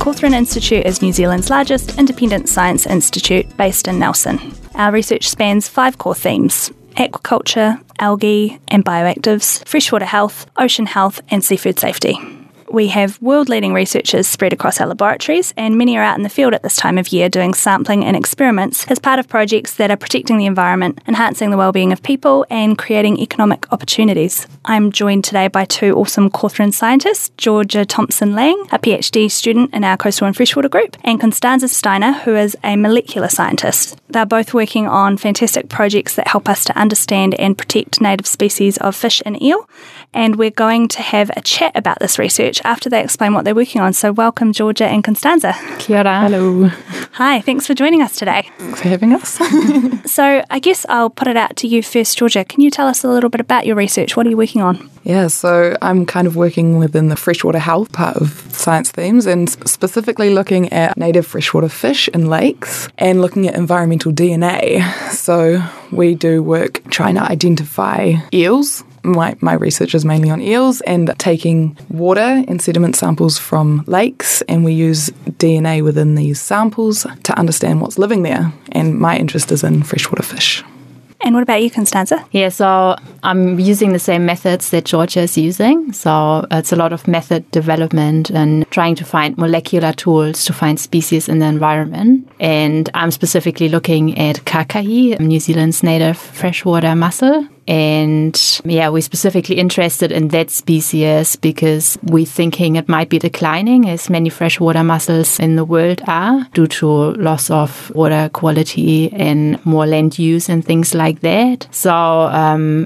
Cawthron Institute is New Zealand's largest independent science institute based in Nelson. Our research spans five core themes: aquaculture, algae and bioactives, freshwater health, ocean health and seafood safety. We have world-leading researchers spread across our laboratories, and many are out in the field at this time of year doing sampling and experiments as part of projects that are protecting the environment, enhancing the well-being of people and creating economic opportunities. I'm joined today by two awesome Cawthron scientists, Georgia Thompson-Lang, a PhD student in our coastal and freshwater group, and Konstanze Steiner, who is a molecular scientist. They're both working on fantastic projects that help us to understand and protect native species of fish and eel, and we're going to have a chat about this research after they explain what they're working on. So welcome, Georgia and Konstanze. Kia ora. Hello. Hi, thanks for joining us today. Thanks for having us. So I guess I'll put it out to you first, Georgia. Can you tell us a little bit about your research? What are you working on? Yeah, so I'm kind of working within the freshwater health part of science themes, and specifically looking at native freshwater fish in lakes and looking at environmental DNA. So we do work trying to identify eels. My research is mainly on eels, and taking water and sediment samples from lakes, and we use DNA within these samples to understand what's living there, and my interest is in freshwater fish. And what about you, Konstanze? Yeah, so I'm using the same methods that Georgia is using. So it's a lot of method development and trying to find molecular tools to find species in the environment. And I'm specifically looking at kākahi, New Zealand's native freshwater mussel. And yeah, we're specifically interested in that species because we're thinking it might be declining, as many freshwater mussels in the world are, due to loss of water quality and more land use and things like that. So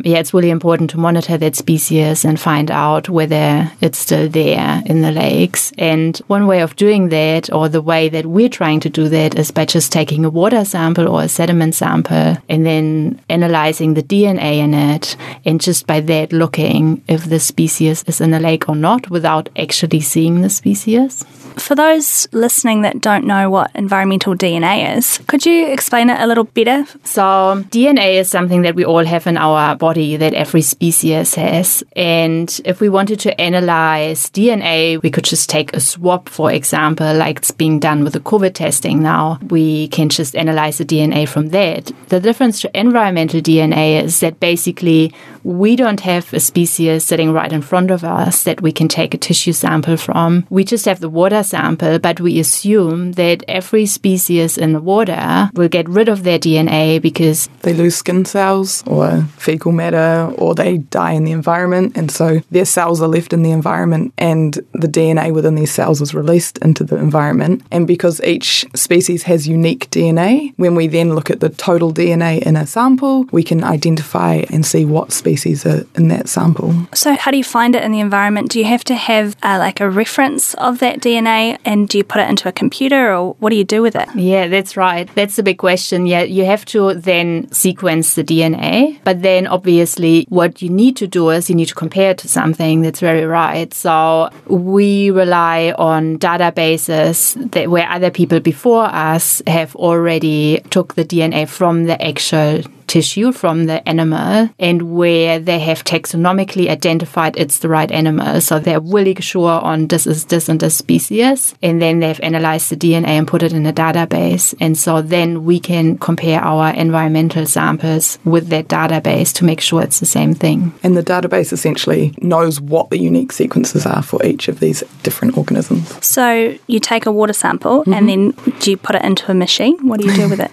yeah, it's really important to monitor that species and find out whether it's still there in the lakes. And one way of doing that, or the way that we're trying to do that, is by just taking a water sample or a sediment sample and then analyzing the DNA and it, and just by that looking if the species is in a lake or not without actually seeing the species. For those listening that don't know what environmental DNA is, could you explain it a little better? So DNA is something that we all have in our body, that every species has. And if we wanted to analyze DNA, we could just take a swab, for example, like it's being done with the COVID testing now. We can just analyze the DNA from that. The difference to environmental DNA is that basically, we don't have a species sitting right in front of us that we can take a tissue sample from. We just have the water sample, but we assume that every species in the water will get rid of their DNA because they lose skin cells or fecal matter, or they die in the environment. And so their cells are left in the environment, and the DNA within these cells is released into the environment. And because each species has unique DNA, when we then look at the total DNA in a sample, we can identify and see what species are in that sample. So how do you find it in the environment? Do you have to have like a reference of that DNA, and do you put it into a computer, or what do you do with it? Yeah, that's right. That's the big question. Yeah, you have to then sequence the DNA, but then obviously what you need to do is you need to compare it to something. That's very right. So we rely on databases that where other people before us have already took the DNA from the actual tissue, from the animal, and where they have taxonomically identified it's the right animal. So they're really sure on this is this and this species, and then they've analyzed the DNA and put it in a database. And so then we can compare our environmental samples with that database to make sure it's the same thing. And the database essentially knows what the unique sequences are for each of these different organisms. So you take a water sample, mm-hmm. and then do you put it into a machine? What do you do with it?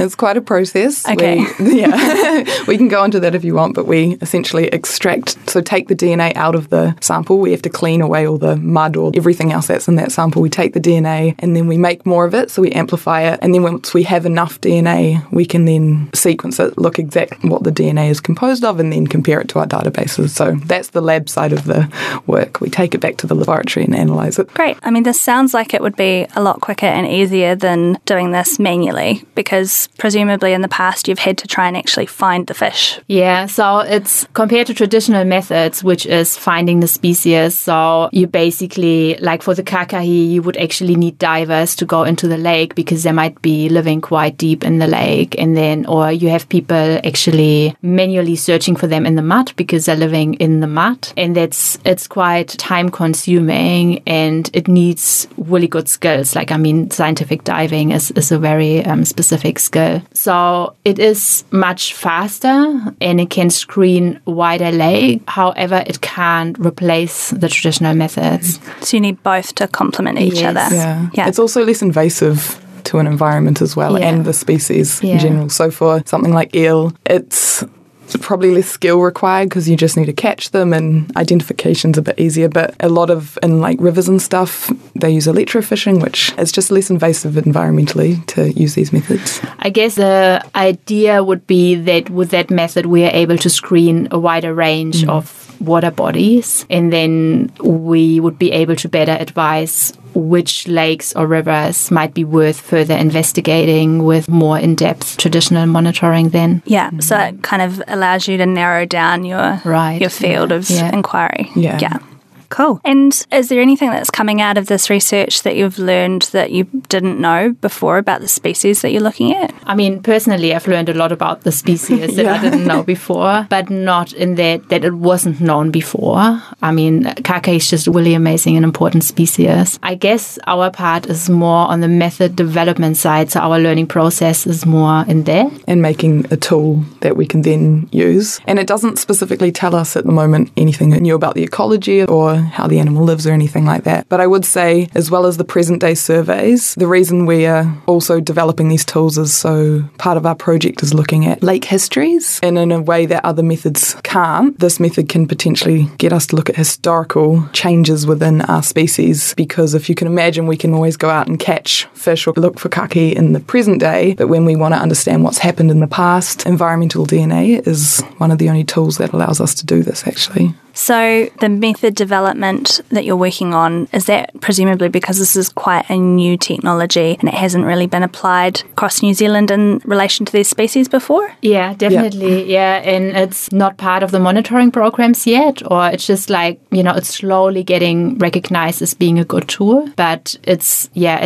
It's quite a process. Okay. Yeah, we can go into that if you want, but we essentially extract, so take the DNA out of the sample. We have to clean away all the mud or everything else that's in that sample. We take the DNA and then we make more of it, so we amplify it. And then once we have enough DNA, we can then sequence it, look exactly what the DNA is composed of, and then compare it to our databases. So that's the lab side of the work. We take it back to the laboratory and analyse it. Great. I mean, this sounds like it would be a lot quicker and easier than doing this manually, because presumably in the past you've had to try and actually find the fish. Yeah, so it's compared to traditional methods, which is finding the species. So you basically, like for the kākahi, you would actually need divers to go into the lake because they might be living quite deep in the lake, and then or you have people actually manually searching for them in the mud because they're living in the mud, and it's quite time consuming and it needs really good skills. Like, I mean, scientific diving is a very specific skill. So it is much faster and it can screen wider lake. However, it can't replace the traditional methods. So you need both to complement each other. Yeah. It's also less invasive to an environment as well, and the species in general. So for something like eel, it's probably less skill required because you just need to catch them, and identification's a bit easier. But a lot of, in like rivers and stuff, they use electrofishing, which is just less invasive environmentally to use these methods. I guess the idea would be that with that method we are able to screen a wider range of water bodies, and then we would be able to better advise which lakes or rivers might be worth further investigating with more in-depth traditional monitoring then. Yeah, so it kind of allows you to narrow down your field of inquiry. Yeah. Cool. And is there anything that's coming out of this research that you've learned that you didn't know before about the species that you're looking at? I mean, personally, I've learned a lot about the species that I didn't know before, but not in that it wasn't known before. I mean, kākahi is just a really amazing and important species. I guess our part is more on the method development side, so our learning process is more in there. And making a tool that we can then use. And it doesn't specifically tell us at the moment anything new about the ecology or how the animal lives or anything like that. But I would say, as well as the present day surveys, the reason we are also developing these tools is so part of our project is looking at lake histories, and in a way that other methods can't. This method can potentially get us to look at historical changes within our species, because if you can imagine, we can always go out and catch fish or look for kākahi in the present day, but when we want to understand what's happened in the past, environmental DNA is one of the only tools that allows us to do this actually. So the method development that you're working on, is that presumably because this is quite a new technology and it hasn't really been applied across New Zealand in relation to these species before? Yeah, definitely. Yeah, and it's not part of the monitoring programs yet, or it's just like, you know, it's slowly getting recognized as being a good tool, but it's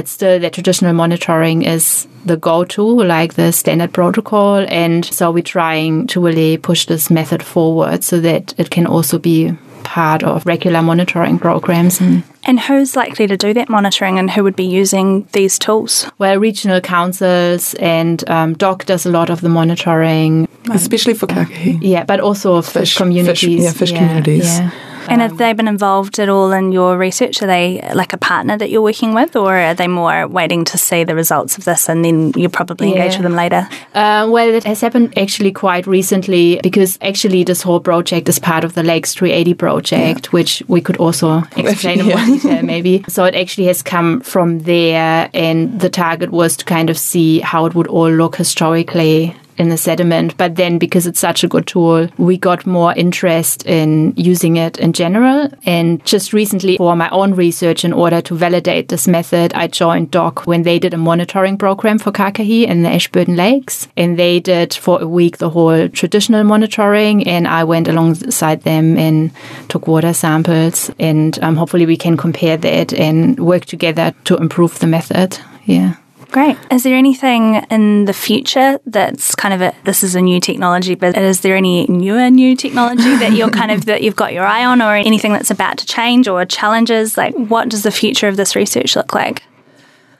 still that traditional monitoring is the go-to, like the standard protocol, and so we're trying to really push this method forward so that it can also be part of regular monitoring programs. And who's likely to do that monitoring, and who would be using these tools? Well, regional councils and DOC does a lot of the monitoring. Especially for kākahi. Yeah, but also fish communities. Fish communities. Yeah. And have they been involved at all in your research? Are they like a partner that you're working with, or are they more waiting to see the results of this and then you'll probably engage with them later? Well, it has happened actually quite recently, because actually this whole project is part of the Lakes 380 project, which we could also explain in more detail maybe. So it actually has come from there, and the target was to kind of see how it would all look historically in the sediment, but then because it's such a good tool, we got more interest in using it in general. And just recently, for my own research, in order to validate this method, I joined DOC when they did a monitoring program for kākahi in the Ashburton Lakes, and they did for a week the whole traditional monitoring, and I went alongside them and took water samples, and hopefully we can compare that and work together to improve the method. Yeah. Great. Is there anything in the future that's kind of this is a new technology, but is there any new technology that you're that you've got your eye on, or anything that's about to change or challenges? Like, what does the future of this research look like?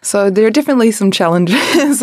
So there are definitely some challenges.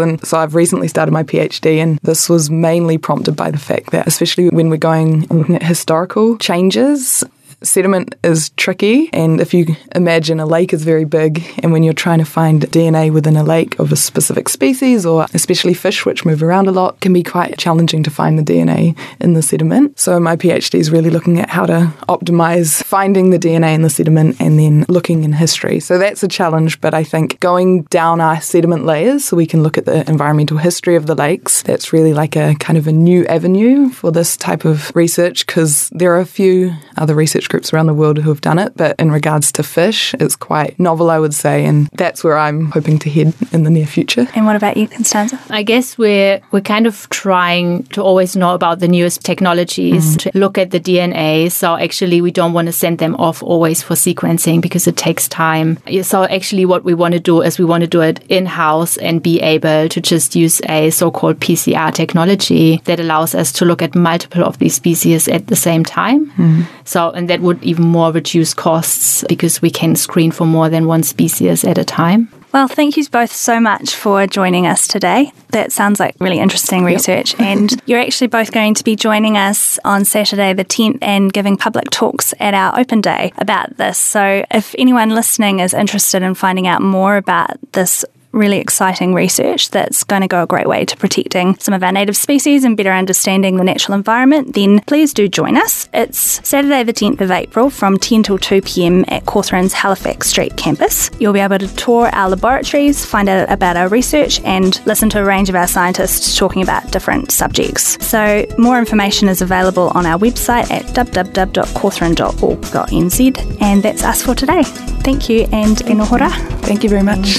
And so I've recently started my PhD, and this was mainly prompted by the fact that, especially when we're looking at historical changes, Sediment is tricky, and if you imagine a lake is very big, and when you're trying to find DNA within a lake of a specific species, or especially fish which move around a lot, it can be quite challenging to find the DNA in the sediment. So my PhD is really looking at how to optimise finding the DNA in the sediment and then looking in history. So that's a challenge, but I think going down our sediment layers so we can look at the environmental history of the lakes, that's really like a kind of a new avenue for this type of research, because there are a few other research groups around the world who have done it, but in regards to fish, it's quite novel, I would say, and that's where I'm hoping to head in the near future. And what about you, Konstanze? I guess we're kind of trying to always know about the newest technologies, to look at the DNA, so actually we don't want to send them off always for sequencing because it takes time. So actually what we want to do is we want to do it in-house and be able to just use a so-called PCR technology that allows us to look at multiple of these species at the same time. So, and that would even more reduce costs because we can screen for more than one species at a time. Well, thank you both so much for joining us today. That sounds like really interesting research. Yep. And you're actually both going to be joining us on Saturday the 10th and giving public talks at our open day about this. So if anyone listening is interested in finding out more about this really exciting research that's going to go a great way to protecting some of our native species and better understanding the natural environment, then please do join us. It's Saturday the 10th of April from 10 till 2pm at Cawthron's Halifax Street campus. You'll be able to tour our laboratories, find out about our research and listen to a range of our scientists talking about different subjects. So more information is available on our website at www.cawthron.org.nz, and that's us for today. Thank you and e noho rā. Thank you very much.